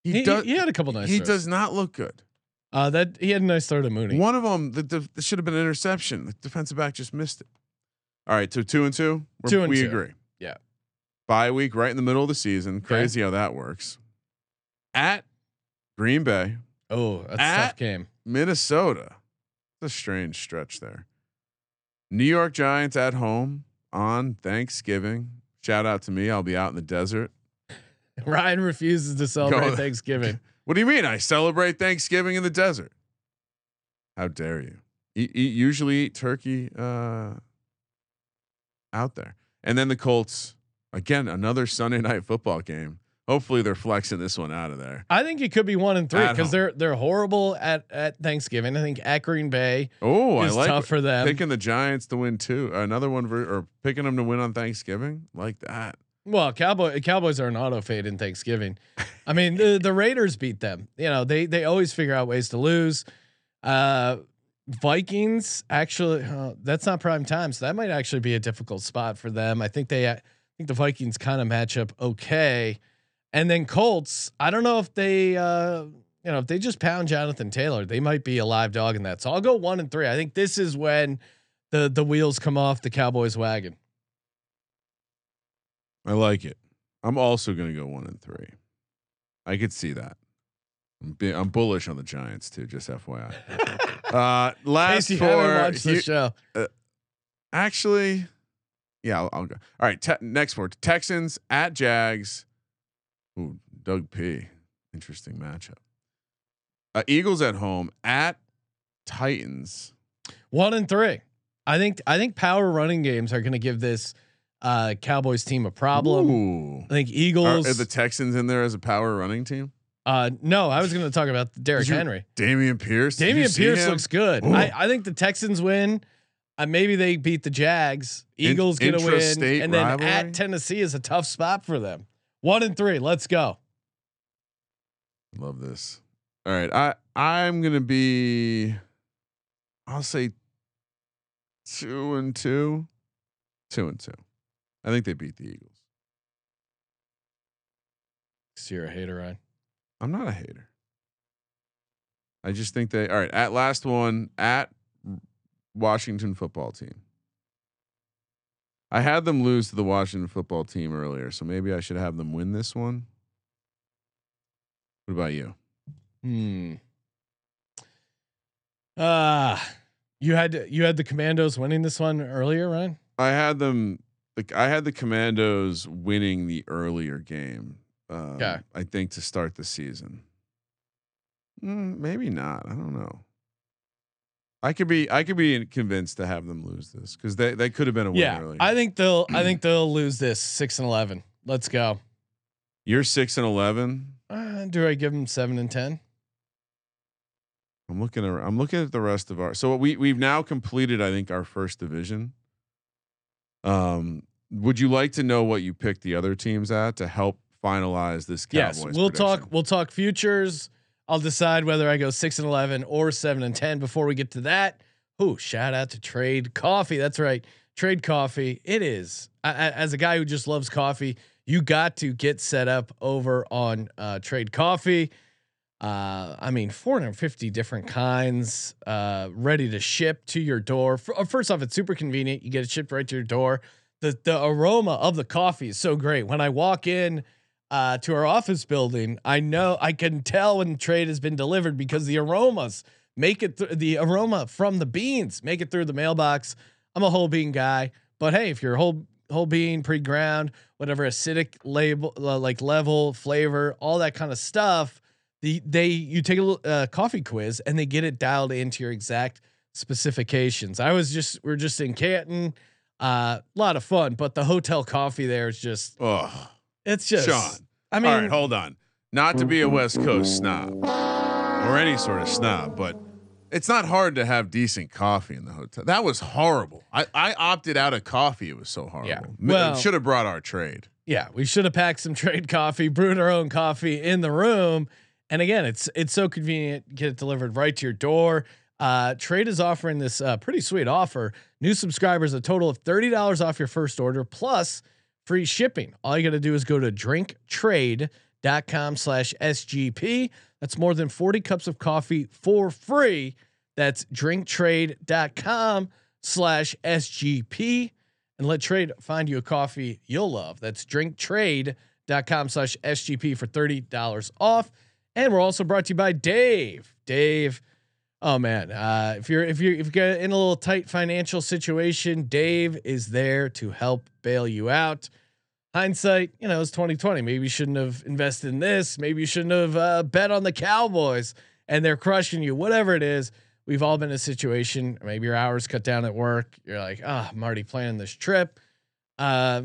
He, he does. He had a couple nice. He throws. does not look good. Uh, that he had a nice throw to Mooney. One of them that the, the should have been an interception. The defensive back just missed it. All right, so two and two. We're, two and we two. agree. Yeah. Bye week right in the middle of the season. Crazy okay. how that works. At Green Bay. Oh, that's a tough game. Minnesota. It's a strange stretch there. New York Giants at home on Thanksgiving. Shout out to me. I'll be out in the desert. Ryan refuses to celebrate Thanksgiving. What do you mean? I celebrate Thanksgiving in the desert. How dare you? Eat, eat, usually eat turkey uh, out there. And then the Colts again, another Sunday night football game. Hopefully they're flexing this one out of there. I think it could be one and three because they're they're horrible at at Thanksgiving. I think at Green Bay. Oh, I like tough for them. Picking the Giants to win too. Another one ver- or picking them to win on Thanksgiving like that. Well, Cowboy Cowboys are an auto fade in Thanksgiving. I mean, the, the Raiders beat them. You know, they they always figure out ways to lose. Uh, Vikings actually, uh, that's not prime time, so that might actually be a difficult spot for them. I think they, I think the Vikings kind of match up okay, and then Colts. I don't know if they, uh, you know, if they just pound Jonathan Taylor, they might be a live dog in that. So I'll go one and three. I think this is when the the wheels come off the Cowboys wagon. I like it. I'm also going to go one and three. I could see that. I'm, be, I'm bullish on the Giants too. Just F Y I. Uh, last Casey, four. You, show. Uh, actually, yeah, I'll, I'll go. All right, te- next four: Texans at Jags. Ooh, Doug P. Interesting matchup. Uh, Eagles at home at Titans. One and three. I think I think power running games are going to give this uh, Cowboys team a problem. Ooh. I think Eagles. Are, are the Texans in there as a power running team? Uh, no, I was going to talk about Derrick Henry. Damian Pierce. Damian Pierce looks good. I, I think the Texans win. Uh, maybe they beat the Jags. Eagles in, gonna win, and then rivalry? At Tennessee is a tough spot for them. One and three. Let's go. Love this. All right, I I'm gonna be. I'll say two and two, two and two. I think they beat the Eagles. So you're a hater, Ryan. I'm not a hater. I just think they. All right, at last one at Washington football team. I had them lose to the Washington football team earlier, so maybe I should have them win this one. What about you? Hmm. Ah, uh, you had you had the Commandos winning this one earlier, Ryan? I had them. Like I had the Commandos winning the earlier game. Um, yeah. I think to start the season. Mm, maybe not. I don't know. I could be I could be convinced to have them lose this because they they could have been a win. Yeah, earlier. I think they'll I think they'll lose this six and eleven. Let's go. You're six and eleven. Uh, do I give them seven and ten? I'm looking at I'm looking at the rest of our. So we we've now completed I think our first division. Um, would you like to know what you picked the other teams at to help finalize this Cowboys? Yes, we'll prediction? talk. We'll talk futures. I'll decide whether I go six and eleven or seven and ten before we get to that. Ooh, shout out to Trade Coffee. That's right, Trade Coffee. It is I, as a guy who just loves coffee, you got to get set up over on uh, Trade Coffee. Uh, I mean, four hundred fifty different kinds, uh, ready to ship to your door. First off, it's super convenient. You get it shipped right to your door. The the aroma of the coffee is so great. When I walk in. Uh, to our office building, I know I can tell when trade has been delivered because the aromas make it. Th- the aroma from the beans make it through the mailbox. I'm a whole bean guy, but hey, if you're whole whole bean, pre-ground, whatever acidic label, uh, like level, flavor, all that kind of stuff, the they you take a little, uh, coffee quiz and they get it dialed into your exact specifications. I was just we're just in Canton, a uh, lot of fun, but the hotel coffee there is just. Ugh. It's just Sean. I mean, all right, hold on. Not to be a West Coast snob or any sort of snob, but it's not hard to have decent coffee in the hotel. That was horrible. I, I opted out of coffee. It was so horrible. Yeah. Well, we should have brought our trade. Yeah, we should have packed some Trade Coffee, brewed our own coffee in the room. And again, it's it's so convenient. Get it delivered right to your door. Uh, Trade is offering this uh, pretty sweet offer. New subscribers a total of thirty dollars off your first order plus free shipping. All you got to do is go to drink trade dot com slash S G P. That's more than forty cups of coffee for free. That's drink trade dot com slash S G P and let Trade find you a coffee you'll love. That's drink trade dot com slash S G P for thirty dollars off. And we're also brought to you by Dave, Dave. Oh man. Uh, if you're, if you're, if you're in a little tight financial situation, Dave is there to help bail you out. Hindsight, you know, it's twenty twenty. Maybe you shouldn't have invested in this. Maybe you shouldn't have uh, bet on the Cowboys and they're crushing you. Whatever it is, we've all been in a situation. Maybe your hours cut down at work. You're like, ah, oh, I'm already planning this trip. Uh,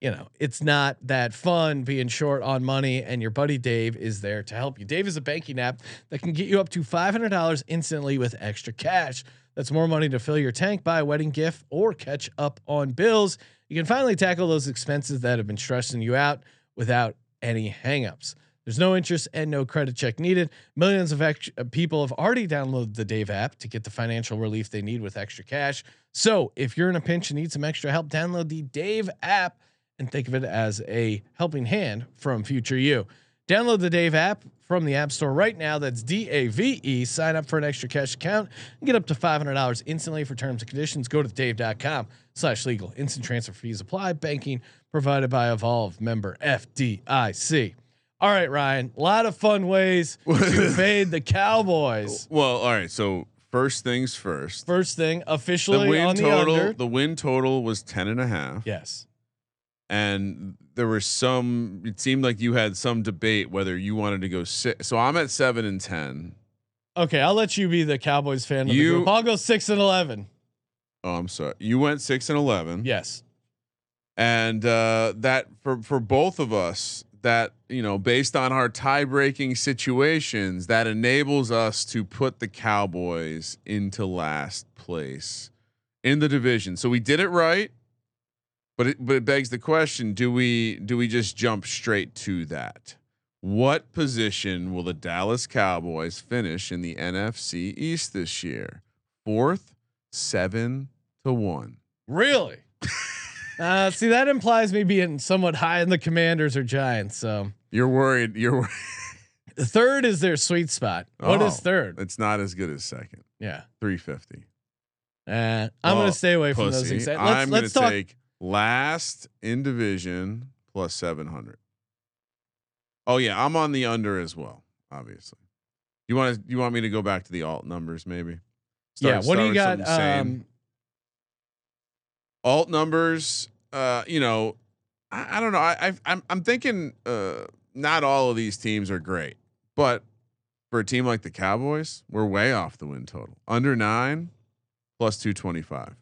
you know, it's not that fun being short on money, and your buddy Dave is there to help you. Dave is a banking app that can get you up to five hundred dollars instantly with extra cash. That's more money to fill your tank, buy a wedding gift, or catch up on bills. You can finally tackle those expenses that have been stressing you out without any hangups. There's no interest and no credit check needed. Millions of ex- people have already downloaded the Dave app to get the financial relief they need with extra cash. So if you're in a pinch and need some extra help, download the Dave app and think of it as a helping hand from future you. Download the Dave app from the App Store right now. That's D A V E. Sign up for an extra cash account and get up to five hundred dollars instantly. For terms and conditions, go to dave dot com slash legal. Instant transfer fees apply. Banking provided by Evolve, member F D I C. All right, Ryan, a lot of fun ways to fade the Cowboys. Well, all right. So first things first, first thing officially the win on total, the under. The win total was ten and a half. Yes. And there was some, it seemed like you had some debate whether you wanted to go six. So I'm at seven and ten. Okay, I'll let you be the Cowboys fan of you, the group. I'll go six and eleven. Oh, I'm sorry. You went six and eleven. Yes. And uh, that for for both of us, that, you know, based on our tie-breaking situations, that enables us to put the Cowboys into last place in the division. So we did it right, but it, but it begs the question: Do we do we just jump straight to that? What position will the Dallas Cowboys finish in the N F C East this year? Fourth, seven to one. Really? uh, see, that implies me being somewhat high in the Commanders or Giants. So you're worried. You're worried. Third is their sweet spot. What oh, is third? It's not as good as second. Yeah, three fifty. Uh, I'm oh, going to stay away pussy. from those things. Let's, I'm going to take last in division plus seven hundred. Oh yeah, I'm on the under as well. Obviously, you want to you want me to go back to the alt numbers, maybe? Start, yeah. What do you got? Um, alt numbers. Uh, you know, I, I don't know. I, I I'm I'm thinking uh, not all of these teams are great, but for a team like the Cowboys, we're way off the win total. Under nine, plus two twenty five.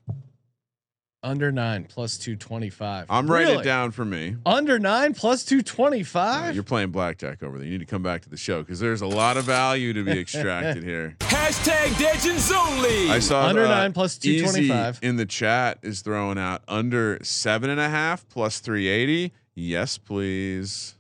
Under nine plus two twenty five. I'm really? writing it down for me. Under nine plus two twenty five. Yeah, you're playing blackjack over there. You need to come back to the show because there's a lot of value to be extracted here. Hashtag Legends only. I saw under uh, nine plus two twenty five in the chat is throwing out under seven and a half plus three eighty. Yes, please.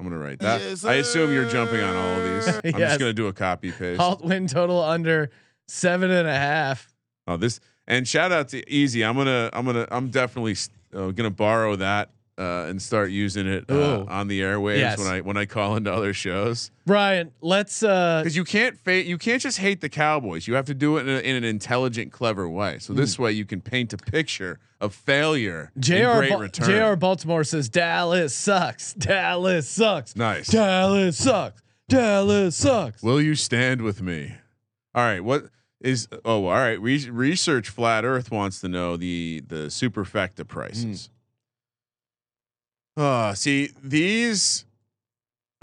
I'm gonna write that. Yes, I assume you're jumping on all of these. I'm yes. just gonna do a copy paste. Alt win total under seven and a half. Oh, this. And shout out to Easy. I'm gonna, I'm gonna, I'm definitely uh, gonna borrow that uh, and start using it uh, on the airwaves yes. when I when I call into other shows. Brian, let's because uh, you can't fa- you can't just hate the Cowboys. You have to do it in, a, in an intelligent, clever way. So mm. this way, you can paint a picture of failure. J R Ba- J R Baltimore says Dallas sucks. Dallas sucks. Nice. Dallas sucks. Dallas sucks. Will you stand with me? All right. What? Is oh all right. Re- Research Flat Earth wants to know the the superfecta prices. Mm. Uh see these.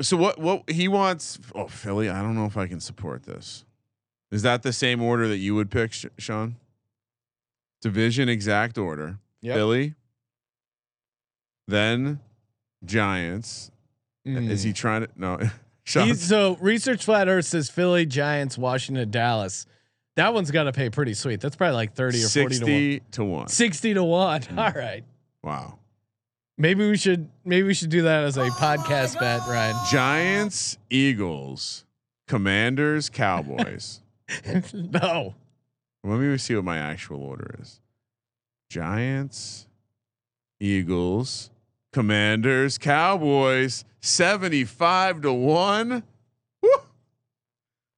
So what what he wants? Oh Philly, I don't know if I can support this. Is that the same order that you would pick, Sh- Sean? Division exact order. Yep. Philly, then Giants. Mm. Is he trying to no? Sean. So Research Flat Earth says Philly, Giants, Washington, Dallas. That one's got to pay pretty sweet. That's probably like thirty or forty to one. to one. Sixty to one. Mm. All right. Wow. Maybe we should maybe we should do that as a oh podcast bet, Ryan. Giants, Eagles, Commanders, Cowboys. No. Let me see what my actual order is. Giants, Eagles, Commanders, Cowboys, seventy-five to one. Woo!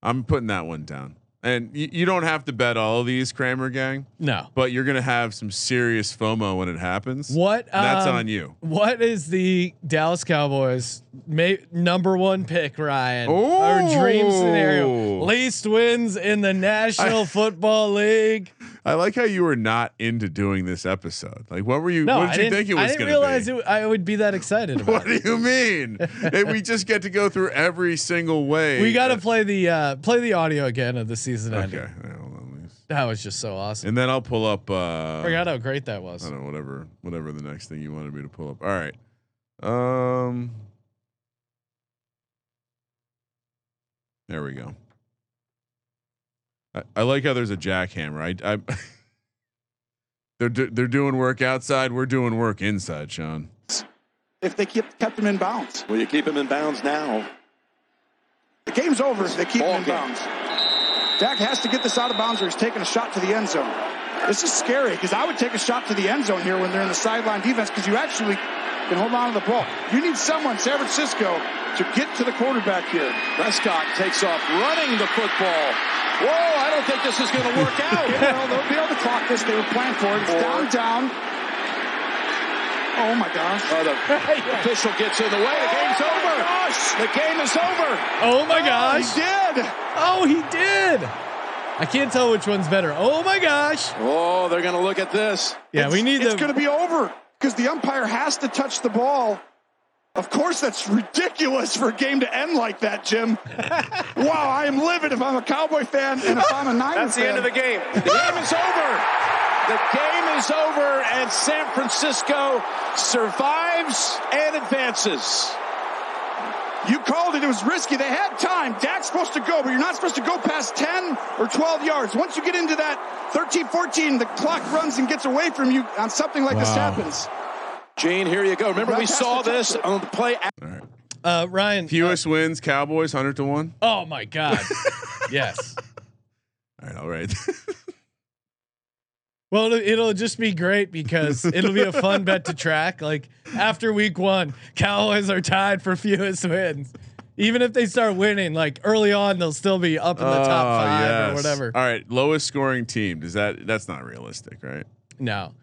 I'm putting that one down. And you, you don't have to bet all of these, Kramer gang. No, but you're gonna have some serious FOMO when it happens. What? Um, that's on you. What is the Dallas Cowboys' may, number one pick, Ryan? Ooh. Our dream scenario: least wins in the National I, Football League. I like how you were not into doing this episode. Like, what were you? No, what did I you think it was? I didn't gonna realize be? It, I would be that excited about. What it. do you mean? Hey, we just get to go through every single way. We got to play the uh, play the audio again of the season. Okay, yeah, hold on, that was just so awesome. And then I'll pull up. Uh, I forgot how great that was. I don't know, whatever, whatever the next thing you wanted me to pull up. All right. Um. There we go. I, I like how there's a jackhammer. I, I they're do, they're doing work outside. We're doing work inside, Sean. If they kept kept him in bounds, will you keep him in bounds now? The game's over if they keep Ball him in game. bounds. Dak has to get this out of bounds or he's taking a shot to the end zone. This is scary because I would take a shot to the end zone here when they're in the sideline defense because you actually can hold on to the ball. You need someone, San Francisco, to get to the quarterback here. Prescott takes off running the football. Whoa, I don't think this is going to work out. You know, they'll be able to clock this. They were planning for it. It's down, down. Oh, my gosh. Oh, the official gets in the way. The game's over. Gosh, the game is over. Oh, my gosh. Oh, he did. Oh, he did. I can't tell which one's better. Oh, my gosh. Oh, they're going to look at this. Yeah, it's, we need it's going to be over because the umpire has to touch the ball. Of course, that's ridiculous for a game to end like that, Jim. Wow, I am livid if I'm a Cowboy fan and if I'm a Niners fan. That's the end of the game. The game is over. The game is over, and San Francisco survives and advances. You called it. It was risky. They had time. Dak's supposed to go, but you're not supposed to go past ten or twelve yards. Once you get into that thirteen, fourteen, the clock runs and gets away from you on something like wow. this happens. Gene, here you go. Remember, we saw this on the play. Right. Uh, Ryan. Fewest uh, wins, Cowboys, one hundred to one. Oh, my God. Yes. All right. All right. Well, it'll, it'll just be great because it'll be a fun bet to track. Like, after week one, Cowboys are tied for fewest wins. Even if they start winning, like early on, they'll still be up in the oh, top five yes. or whatever. All right. Lowest scoring team. Does that, that's not realistic, right? No.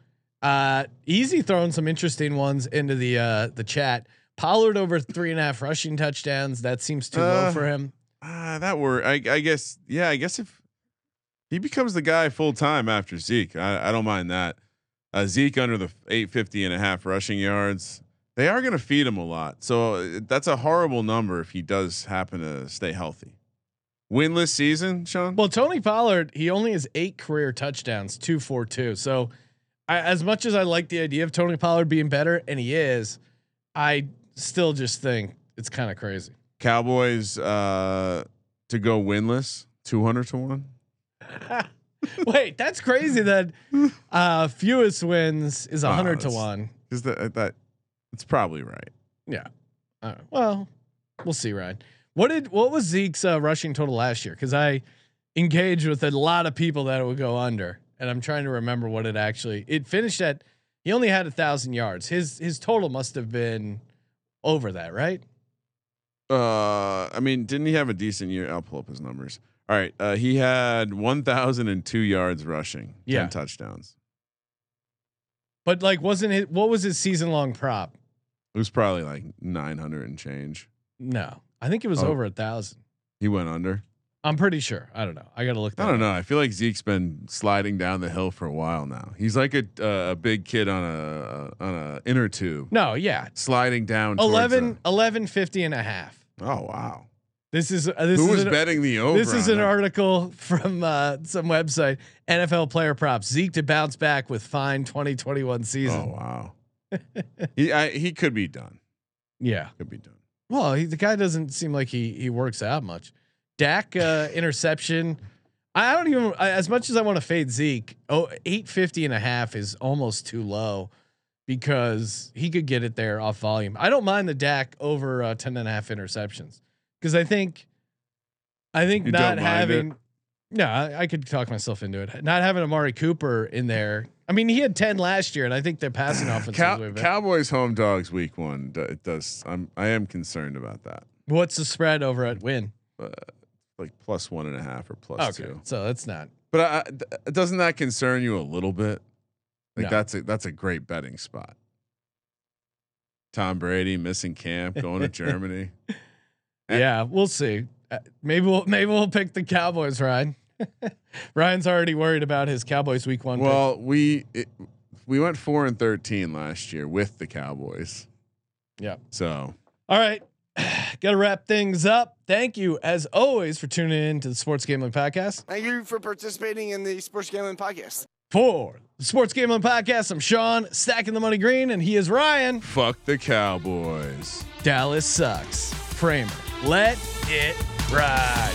Uh, easy throwing some interesting ones into the uh, the chat. Pollard over three and a half rushing touchdowns. That seems too uh, low for him. Uh, that were I, I guess. Yeah, I guess if he becomes the guy full time after Zeke, I, I don't mind that. Uh, Zeke under the eight fifty and a half rushing yards. They are going to feed him a lot, so that's a horrible number if he does happen to stay healthy. Winless season, Sean. Well, Tony Pollard, he only has eight career touchdowns, two four two. So. As much as I like the idea of Tony Pollard being better, and he is, I still just think it's kind of crazy. Cowboys uh, to go winless, two hundred to one. Wait, that's crazy. That uh, fewest wins is a hundred oh, to one. Is that that? It's probably right. Yeah. Uh, well, we'll see, Ryan. What did what was Zeke's uh, rushing total last year? Because I engaged with a lot of people that it would go under. And I'm trying to remember what it actually, it finished at, he only had a thousand yards. His, his total must've been over that. Right. Uh, I mean, didn't he have a decent year? I'll pull up his numbers. All right. Uh, he had one thousand two yards rushing, yeah. ten touchdowns. But like, wasn't it, what was his season long prop? It was probably like nine hundred and change. No, I think it was oh, over a thousand. He went under. I'm pretty sure. I don't know. I gotta look. That I don't up. know. I feel like Zeke's been sliding down the hill for a while now. He's like a uh, a big kid on a on a inner tube. No, yeah, sliding down. Eleven, a, eleven fifty and a half. Oh wow! This is uh, this who is was an, betting the over. This is an it. article from uh, some website. N F L player props: Zeke to bounce back with fine twenty twenty-one season. Oh wow! he I, he could be done. Yeah, could be done. Well, he, the guy doesn't seem like he he works out much. Dak uh, interception. I don't even I, as much as I want to fade Zeke. Oh, eight fifty and a half is almost too low because he could get it there off volume. I don't mind the Dak over uh, ten and a half interceptions because I think, I think you not having. No, I, I could talk myself into it. Not having Amari Cooper in there. I mean, he had ten last year, and I think they're passing offense. Cow, Cowboys home dogs week one. It does. I'm I am concerned about that. What's the spread over at Wynn? Uh, like plus one and a half or plus okay, two. So that's not, but I, th- doesn't that concern you a little bit? Like no. that's a, that's a great betting spot. Tom Brady missing camp, going to Germany. And yeah, we'll see. Uh, maybe we'll, maybe we'll pick the Cowboys, Ryan. Ryan's already worried about his Cowboys week one. Well, pick. we, it, we went four and thirteen last year with the Cowboys. Yeah. So, all right. Got to wrap things up. Thank you, as always, for tuning in to the Sports Gambling Podcast. Thank you for participating in the Sports Gambling Podcast. For the Sports Gambling Podcast, I'm Sean, stacking the money green, and he is Ryan. Fuck the Cowboys. Dallas sucks. Kramer, let it ride.